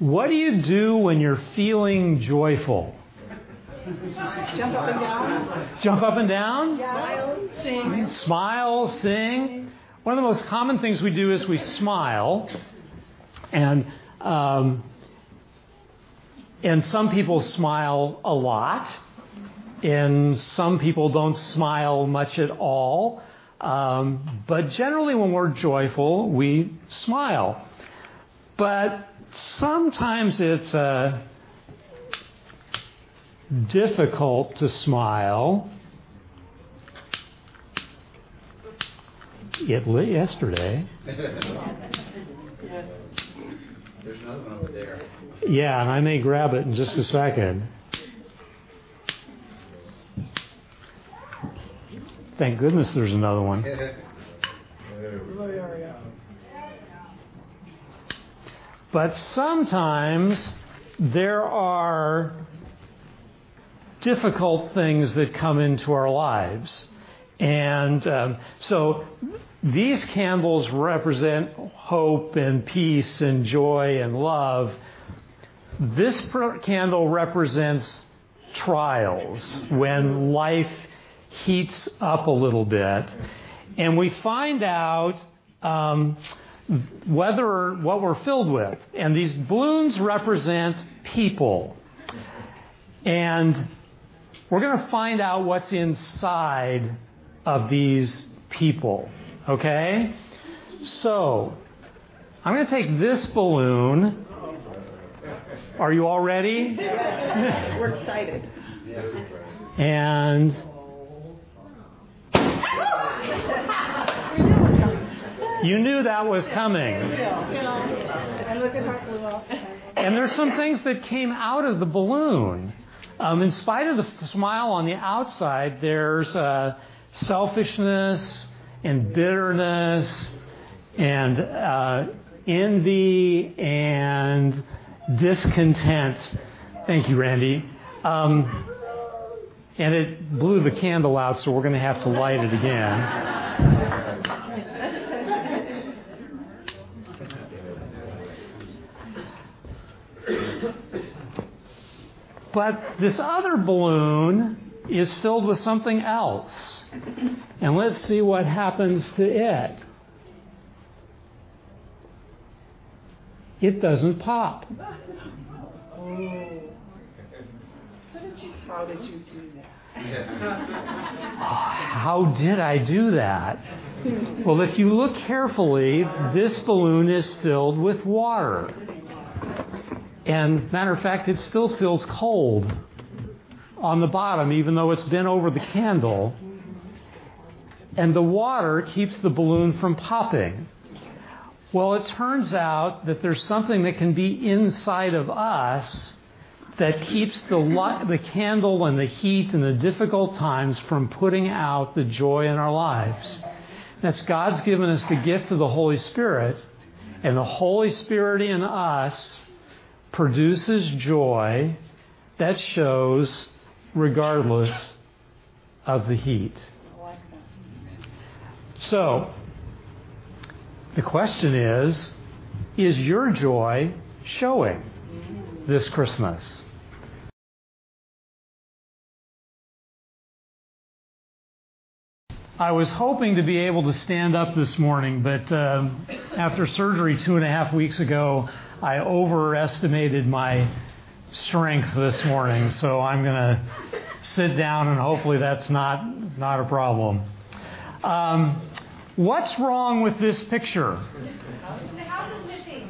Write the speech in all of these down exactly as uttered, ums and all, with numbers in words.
What do you do when you're feeling joyful? Jump up and down. Jump up and down? Yeah. Sing. Smile, sing. One of the most common things we do is we smile. And um, and some people smile a lot. And some people don't smile much at all. Um, but generally when we're joyful, we smile. But sometimes it's a... Uh, difficult to smile. It lit yesterday. There's another one over there. Yeah, and I may grab it in just a second. Thank goodness there's another one. But sometimes there are difficult things that come into our lives. And um, so these candles represent hope and peace and joy and love. This per- candle represents trials, when life heats up a little bit. And we find out um, whether what we're filled with. And these balloons represent people. And we're going to find out what's inside of these people, okay? So, I'm going to take this balloon. Are you all ready? We're excited. And you knew that was coming. And there's some things that came out of the balloon. Um, in spite of the f- smile on the outside, there's uh, selfishness and bitterness and uh, envy and discontent. Thank you, Randy. Um, and it blew the candle out, so we're going to have to light it again. But this other balloon is filled with something else. And let's see what happens to it. It doesn't pop. How did you do that? How did I do that? Well, if you look carefully, this balloon is filled with water. And matter of fact, it still feels cold on the bottom, even though it's been over the candle. And the water keeps the balloon from popping. Well, it turns out that there's something that can be inside of us that keeps the light, the candle and the heat and the difficult times from putting out the joy in our lives. That's God's given us the gift of the Holy Spirit, and the Holy Spirit in us produces joy that shows regardless of the heat. So, the question is, is your joy showing this Christmas? I was hoping to be able to stand up this morning, but um, after surgery two and a half weeks ago, I overestimated my strength this morning, so I'm going to sit down, and hopefully that's not, not a problem. Um, what's wrong with this picture? The house is missing.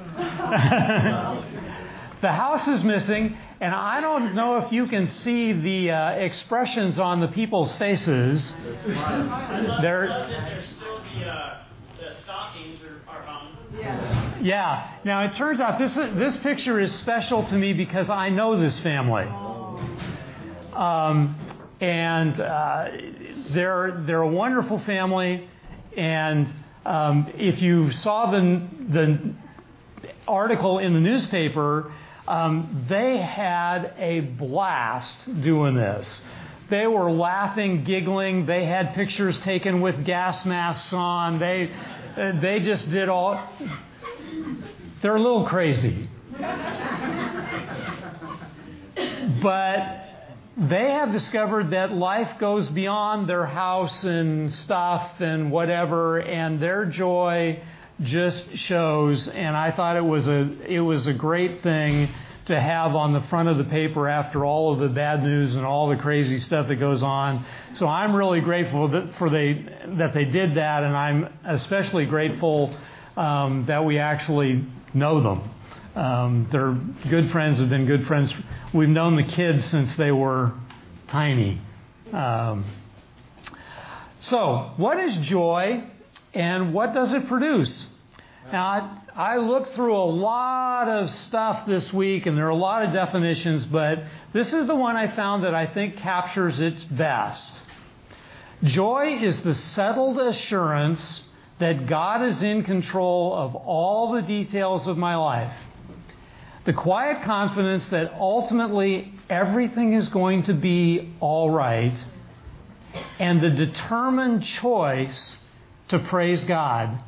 The house is missing, and I don't know if you can see the uh, expressions on the people's faces. They're... Yeah. Now, it turns out this this picture is special to me because I know this family. Um, and uh, they're they're a wonderful family. And um, if you saw the, the article in the newspaper, um, they had a blast doing this. They were laughing, giggling. They had pictures taken with gas masks on. They they just did all... They're a little crazy. But they have discovered that life goes beyond their house and stuff and whatever, and their joy just shows. And I thought it was a it was a great thing to have on the front of the paper after all of the bad news and all the crazy stuff that goes on. So I'm really grateful that, for they, that they did that, and I'm especially grateful um, that we actually know them. Um, they're good friends, have been good friends. We've known the kids since they were tiny. Um, so what is joy and what does it produce? Now, I, I looked through a lot of stuff this week, and there are a lot of definitions, but this is the one I found that I think captures it best. Joy is the settled assurance that God is in control of all the details of my life. The quiet confidence that ultimately everything is going to be all right, and the determined choice to praise God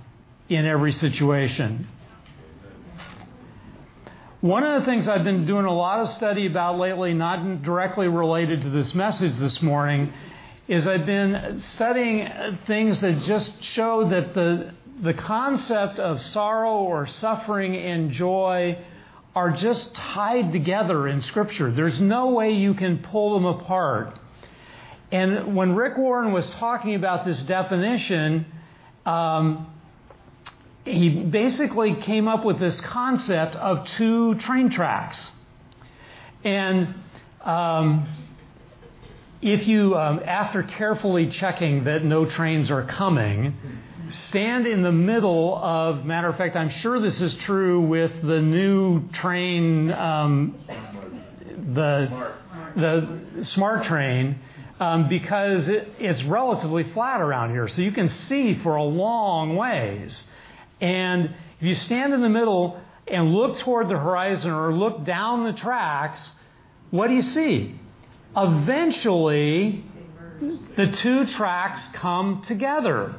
in every situation. One of the things I've been doing a lot of study about lately, not directly related to this message this morning, is I've been studying things that just show that the the concept of sorrow or suffering and joy are just tied together in Scripture. There's no way you can pull them apart. And when Rick Warren was talking about this definition, um, he basically came up with this concept of two train tracks. And um, if you, um, after carefully checking that no trains are coming, stand in the middle of, matter of fact, I'm sure this is true with the new train, um, the the smart train, um, because it, it's relatively flat around here, so you can see for a long ways. And if you stand in the middle and look toward the horizon or look down the tracks, what do you see? Eventually, the two tracks come together.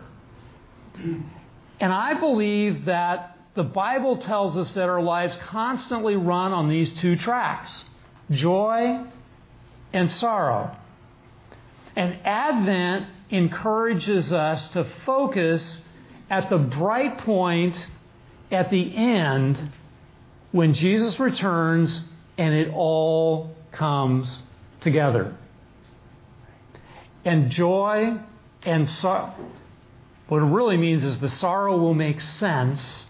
And I believe that the Bible tells us that our lives constantly run on these two tracks, joy and sorrow. And Advent encourages us to focus at the bright point at the end when Jesus returns and it all comes together. Together. And joy and sorrow, what it really means is the sorrow will make sense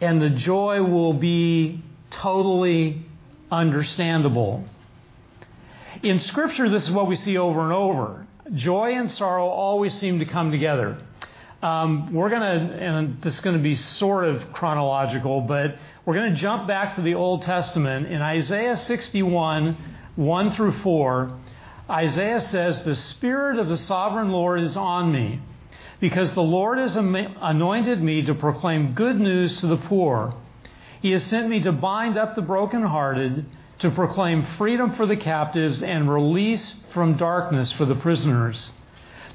and the joy will be totally understandable. In Scripture, this is what we see over and over. Joy and sorrow always seem to come together. Um, we're going to, and this is going to be sort of chronological, but we're going to jump back to the Old Testament. In Isaiah sixty-one, one through four, Isaiah says, "The Spirit of the Sovereign Lord is on me, because the Lord has anointed me to proclaim good news to the poor. He has sent me to bind up the brokenhearted, to proclaim freedom for the captives and release from darkness for the prisoners,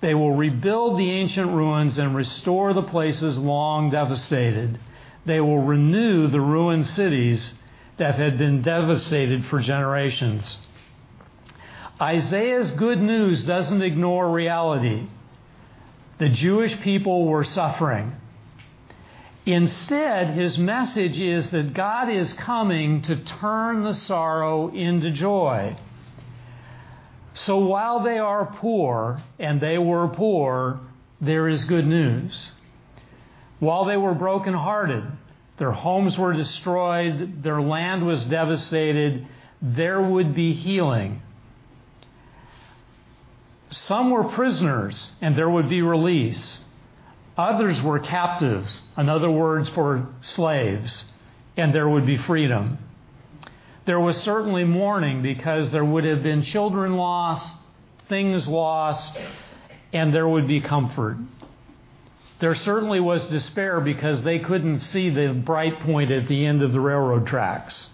They will rebuild the ancient ruins and restore the places long devastated. They will renew the ruined cities that had been devastated for generations." Isaiah's good news doesn't ignore reality. The Jewish people were suffering. Instead, his message is that God is coming to turn the sorrow into joy. So while they are poor, and they were poor, there is good news. While they were brokenhearted, their homes were destroyed, their land was devastated, there would be healing. Some were prisoners, and there would be release. Others were captives, in other words, for slaves, and there would be freedom. there was certainly mourning because there would have been children lost, things lost, and there would be comfort. There certainly was despair because they couldn't see the bright point at the end of the railroad tracks.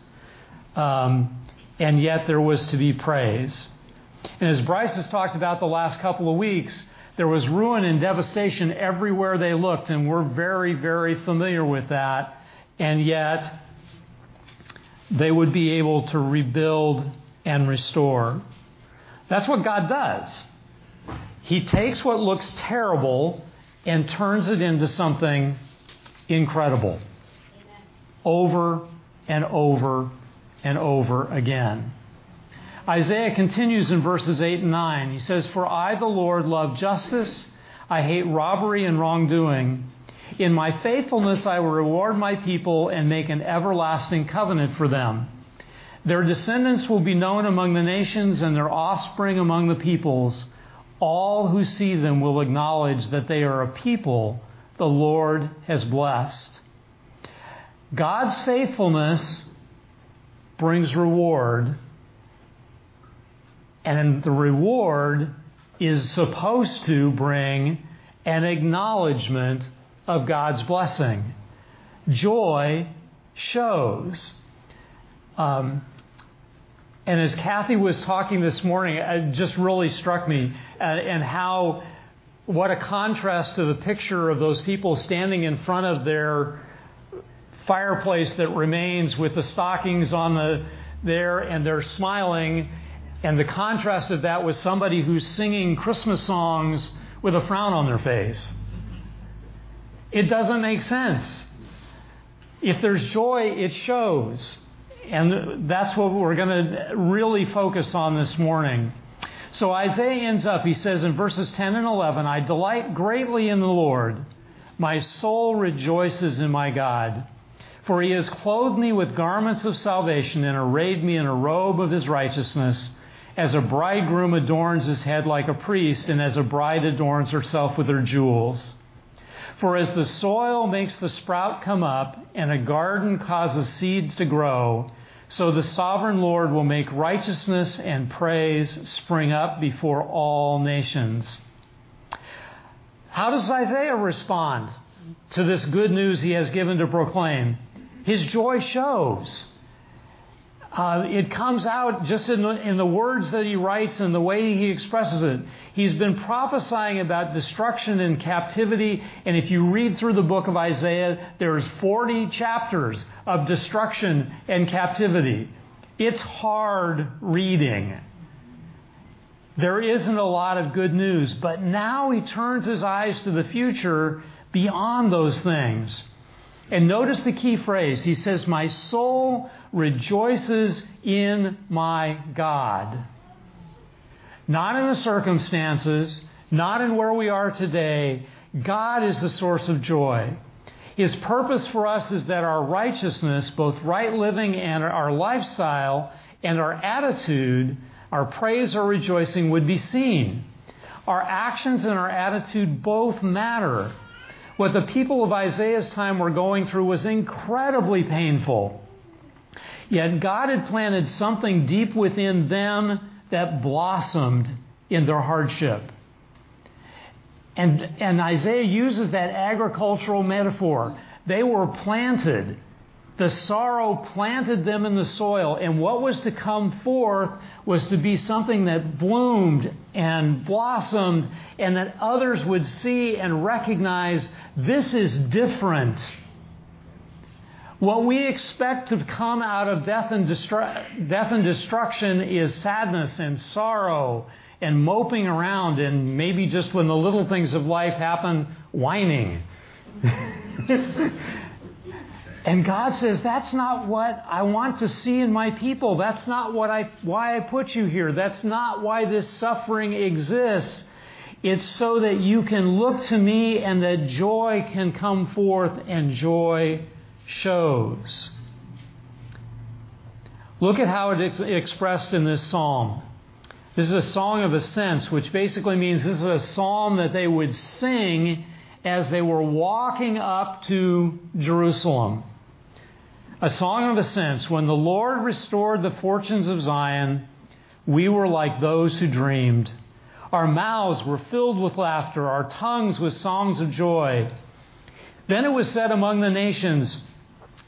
Um, and yet there was to be praise. And as Bryce has talked about the last couple of weeks, there was ruin and devastation everywhere they looked, and we're very, very familiar with that. And yet they would be able to rebuild and restore. That's what God does. He takes what looks terrible and turns it into something incredible. Amen. Over and over and over again. Isaiah continues in verses eight and nine. He says, "For I, the Lord, love justice. I hate robbery and wrongdoing. In my faithfulness I will reward my people and make an everlasting covenant for them. Their descendants will be known among the nations and their offspring among the peoples. All who see them will acknowledge that they are a people the Lord has blessed." God's faithfulness brings reward, and the reward is supposed to bring an acknowledgement of God's blessing. Joy shows. Um, And as Kathy was talking this morning, it just really struck me, uh, and how, what a contrast to the picture of those people standing in front of their fireplace that remains with the stockings on the there, and they're smiling. And the contrast of that was somebody who's singing Christmas songs with a frown on their face. It doesn't make sense. If there's joy, it shows. And that's what we're going to really focus on this morning. So Isaiah ends up, he says in verses ten and eleven, "I delight greatly in the Lord. My soul rejoices in my God. For he has clothed me with garments of salvation and arrayed me in a robe of his righteousness. As a bridegroom adorns his head like a priest, and as a bride adorns herself with her jewels. For as the soil makes the sprout come up, and a garden causes seeds to grow, so the sovereign Lord will make righteousness and praise spring up before all nations." How does Isaiah respond to this good news he has given to proclaim? His joy shows. Uh, it comes out just in the, in the words that he writes and the way he expresses it. He's been prophesying about destruction and captivity. And if you read through the book of Isaiah, there's forty chapters of destruction and captivity. It's hard reading. There isn't a lot of good news. But now he turns his eyes to the future beyond those things. And notice the key phrase. He says, "My soul rejoices in my God." Not in the circumstances, not in where we are today. God is the source of joy. His purpose for us is that our righteousness, both right living and our lifestyle and our attitude, our praise or rejoicing, would be seen. Our actions and our attitude both matter. What the people of Isaiah's time were going through was incredibly painful. Yet God had planted something deep within them that blossomed in their hardship. And, and Isaiah uses that agricultural metaphor. They were planted. The sorrow planted them in the soil. And what was to come forth was to be something that bloomed and blossomed, and that others would see and recognize, this is different. What we expect to come out of death and, destru- death and destruction is sadness and sorrow and moping around, and maybe just when the little things of life happen, whining. And God says, that's not what I want to see in my people. That's not what I why I put you here. That's not why this suffering exists. It's so that you can look to me and that joy can come forth, and joy shows. Look at how it's expressed in this psalm. This is a song of ascents, which basically means this is a psalm that they would sing as they were walking up to Jerusalem. a song of ascents. When the Lord restored the fortunes of Zion, we were like those who dreamed. Our mouths were filled with laughter, our tongues with songs of joy. Then it was said among the nations,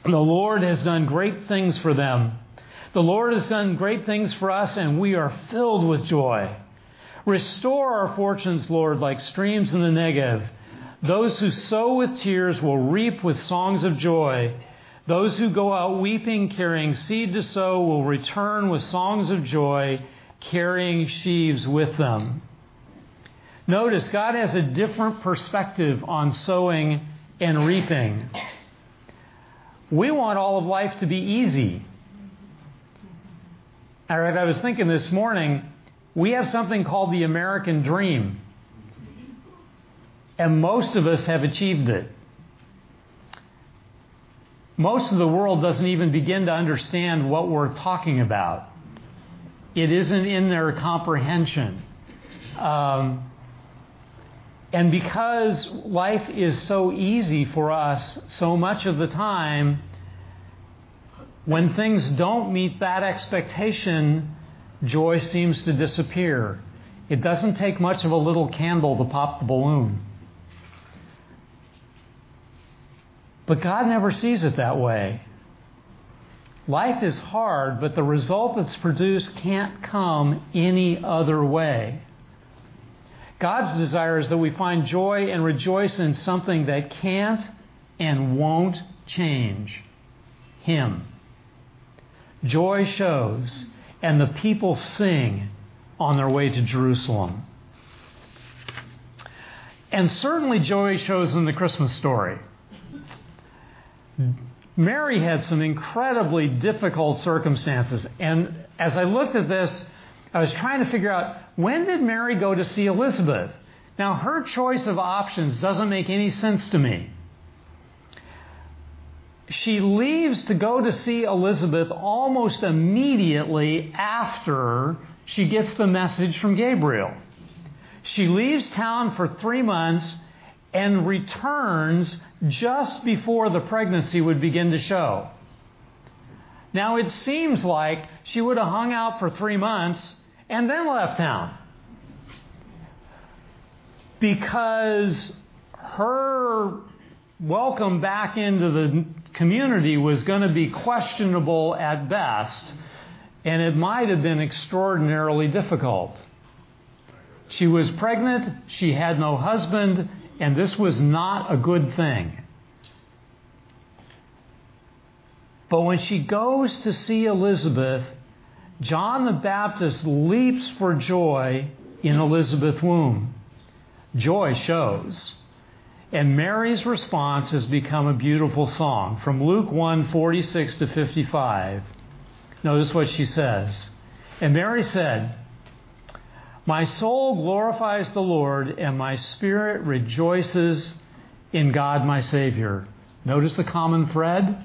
the Lord has done great things for them. The Lord has done great things for us, and we are filled with joy. Restore our fortunes, Lord, like streams in the Negev. Those who sow with tears will reap with songs of joy. Those who go out weeping, carrying seed to sow, will return with songs of joy, carrying sheaves with them. Notice, God has a different perspective on sowing and reaping. We want all of life to be easy. Eric, I was thinking this morning, we have something called the American dream. And most of us have achieved it. Most of the world doesn't even begin to understand what we're talking about. It isn't in their comprehension. Um, and because life is so easy for us so much of the time, when things don't meet that expectation, joy seems to disappear. It doesn't take much of a little candle to pop the balloon. But God never sees it that way. Life is hard, but the result that's produced can't come any other way. God's desire is that we find joy and rejoice in something that can't and won't change. Him. Joy shows, and the people sing on their way to Jerusalem. And certainly joy shows in the Christmas story. Mary had some incredibly difficult circumstances. And as I looked at this, I was trying to figure out, when did Mary go to see Elizabeth? Now, her choice of options doesn't make any sense to me. She leaves to go to see Elizabeth almost immediately after she gets the message from Gabriel. She leaves town for three months and returns just before the pregnancy would begin to show. Now, it seems like she would have hung out for three months and then left town, because her welcome back into the community was going to be questionable at best, and it might have been extraordinarily difficult. She was pregnant, she had no husband, and this was not a good thing. But when she goes to see Elizabeth, John the Baptist leaps for joy in Elizabeth's womb. Joy shows. And Mary's response has become a beautiful song. From Luke one, forty-six to fifty-five. Notice what she says. And Mary said, "My soul glorifies the Lord, and my spirit rejoices in God my Savior." Notice the common thread.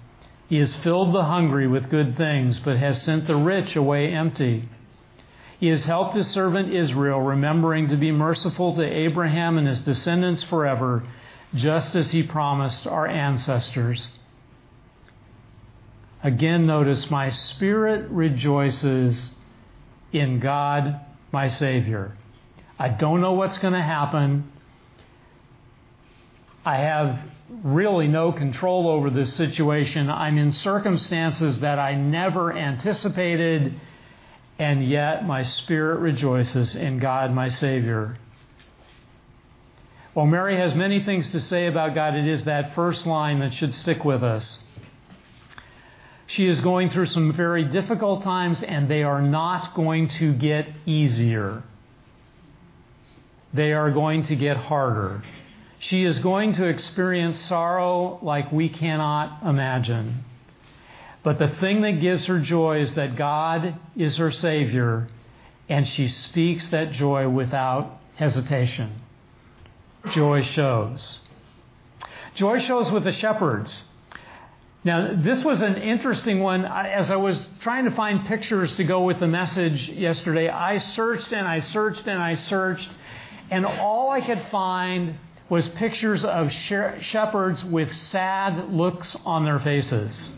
He has filled the hungry with good things, but has sent the rich away empty. He has helped his servant Israel, remembering to be merciful to Abraham and his descendants forever, just as he promised our ancestors." Again, notice, "My spirit rejoices in God, my Savior." I don't know what's going to happen. I have really no control over this situation. I'm in circumstances that I never anticipated, and yet my spirit rejoices in God, my Savior. While Mary has many things to say about God, it is that first line that should stick with us. She is going through some very difficult times, and they are not going to get easier. They are going to get harder. She is going to experience sorrow like we cannot imagine. But the thing that gives her joy is that God is her Savior, and she speaks that joy without hesitation. Joy shows. Joy shows with the shepherds. Now, this was an interesting one. As I was trying to find pictures to go with the message yesterday, I searched and I searched and I searched, and all I could find was pictures of shepherds with sad looks on their faces.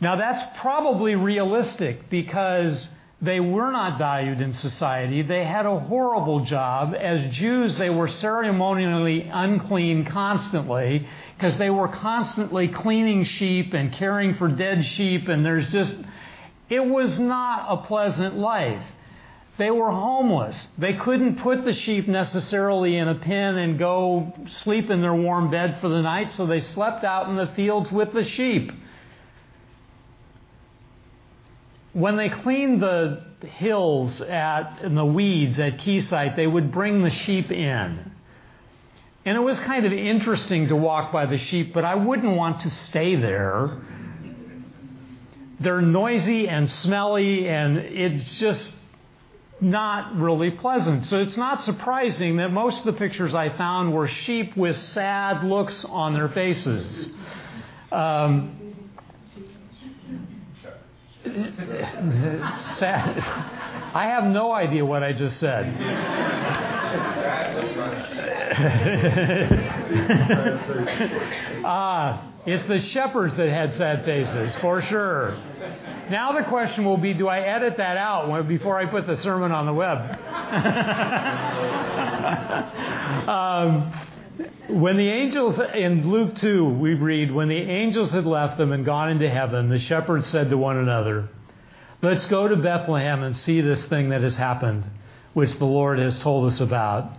Now, that's probably realistic because they were not valued in society. They had a horrible job. As Jews, they were ceremonially unclean constantly because they were constantly cleaning sheep and caring for dead sheep. And there's just, it was not a pleasant life. They were homeless. They couldn't put the sheep necessarily in a pen and go sleep in their warm bed for the night, so they slept out in the fields with the sheep. When they cleaned the hills at, and the weeds at Keysight, they would bring the sheep in. And it was kind of interesting to walk by the sheep, but I wouldn't want to stay there. They're noisy and smelly, and it's just not really pleasant. So it's not surprising that most of the pictures I found were sheep with sad looks on their faces. Um Sad. I have no idea what I just said. Ah, it's the shepherds that had sad faces, for sure. Now the question will be, do I edit that out before I put the sermon on the web? um When the angels, in Luke two, we read, when the angels had left them and gone into heaven, the shepherds said to one another, "Let's go to Bethlehem and see this thing that has happened, which the Lord has told us about."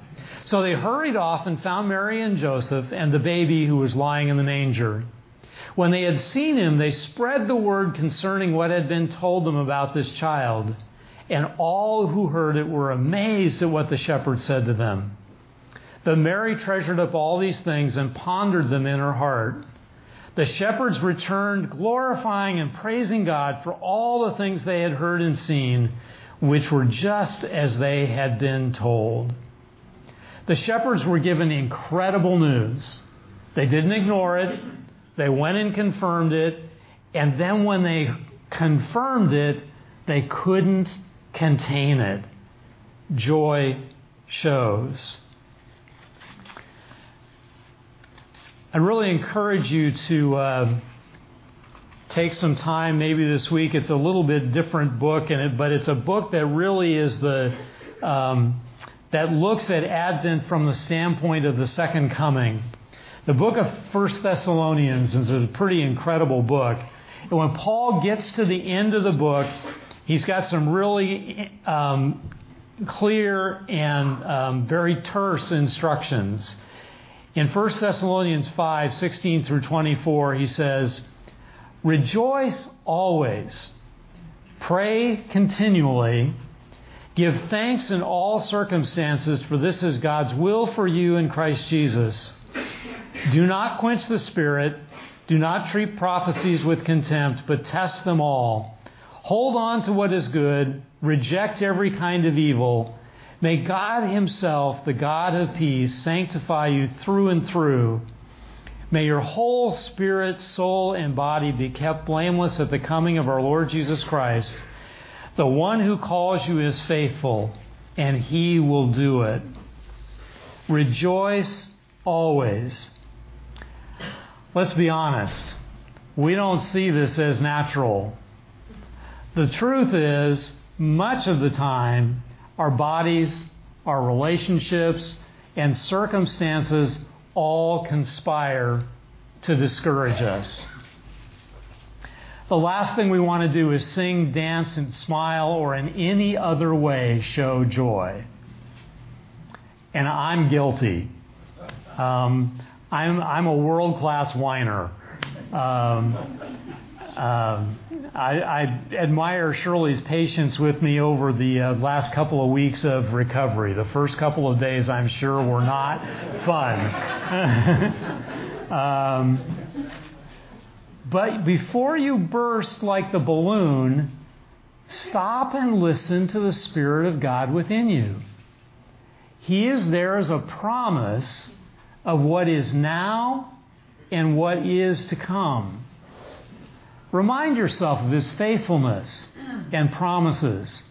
So they hurried off and found Mary and Joseph and the baby who was lying in the manger. When they had seen him, they spread the word concerning what had been told them about this child, and all who heard it were amazed at what the shepherds said to them. But Mary treasured up all these things and pondered them in her heart. The shepherds returned, glorifying and praising God for all the things they had heard and seen, which were just as they had been told. The shepherds were given incredible news. They didn't ignore it. They went and confirmed it. And then when they confirmed it, they couldn't contain it. Joy shows. I really encourage you to uh, take some time, maybe this week. It's a little bit different book, and it, but it's a book that really is the um, that looks at Advent from the standpoint of the second coming. The book of First Thessalonians is a pretty incredible book. And when Paul gets to the end of the book, he's got some really um, clear and um, very terse instructions. In First Thessalonians five, sixteen through twenty-four, he says, "Rejoice always, pray continually, give thanks in all circumstances, for this is God's will for you in Christ Jesus. Do not quench the Spirit, do not treat prophecies with contempt, but test them all. Hold on to what is good, reject every kind of evil. May God himself, the God of peace, sanctify you through and through. May your whole spirit, soul, and body be kept blameless at the coming of our Lord Jesus Christ. The one who calls you is faithful, and he will do it." Rejoice always. Let's be honest. We don't see this as natural. The truth is, much of the time, our bodies, our relationships, and circumstances all conspire to discourage us. The last thing we want to do is sing, dance, and smile, or in any other way show joy. And I'm guilty. Um, I'm, I'm a world-class whiner. Um, Um, I, I admire Shirley's patience with me over the uh, last couple of weeks of recovery. The first couple of days, I'm sure, were not fun. um, But before you burst like the balloon, stop and listen to the Spirit of God within you. He is there as a promise of what is now and what is to come. Remind yourself of His faithfulness and promises.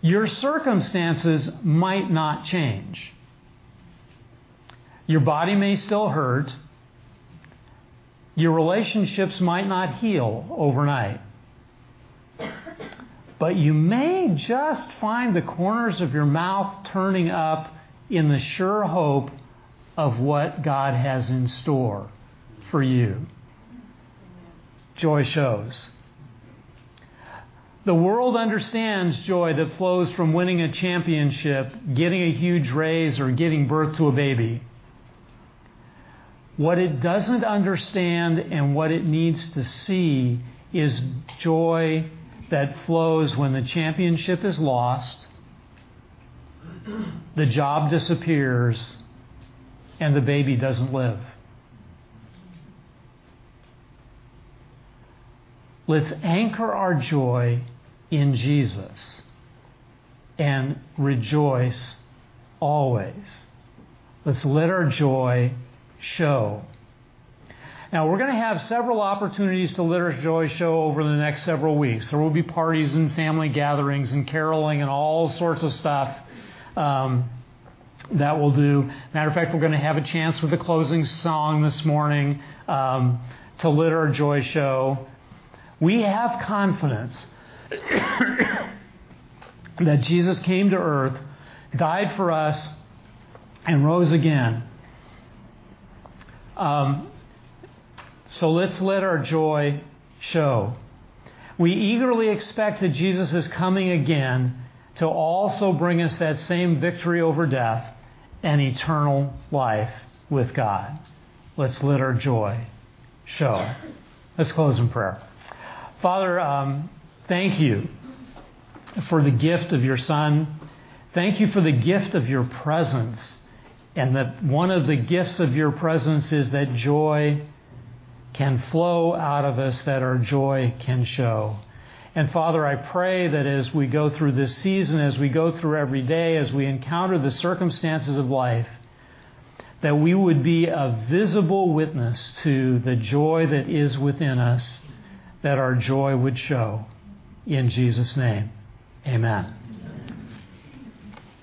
Your circumstances might not change. Your body may still hurt. Your relationships might not heal overnight. But you may just find the corners of your mouth turning up in the sure hope of what God has in store for you. Joy shows. The world understands joy that flows from winning a championship, getting a huge raise, or giving birth to a baby. What it doesn't understand and what it needs to see is joy that flows when the championship is lost, the job disappears, and the baby doesn't live. Let's anchor our joy in Jesus and rejoice always. Let's let our joy show. Now, we're going to have several opportunities to let our joy show over the next several weeks. There will be parties and family gatherings and caroling and all sorts of stuff um, that we'll do. Matter of fact, we're going to have a chance with a closing song this morning um, to let our joy show. We have confidence that Jesus came to earth, died for us, and rose again. Um, so let's let our joy show. We eagerly expect that Jesus is coming again to also bring us that same victory over death and eternal life with God. Let's let our joy show. Let's close in prayer. Father, um, thank you for the gift of your Son. Thank you for the gift of your presence. And that one of the gifts of your presence is that joy can flow out of us, that our joy can show. And Father, I pray that as we go through this season, as we go through every day, as we encounter the circumstances of life, that we would be a visible witness to the joy that is within us, that our joy would show. In Jesus' name, amen.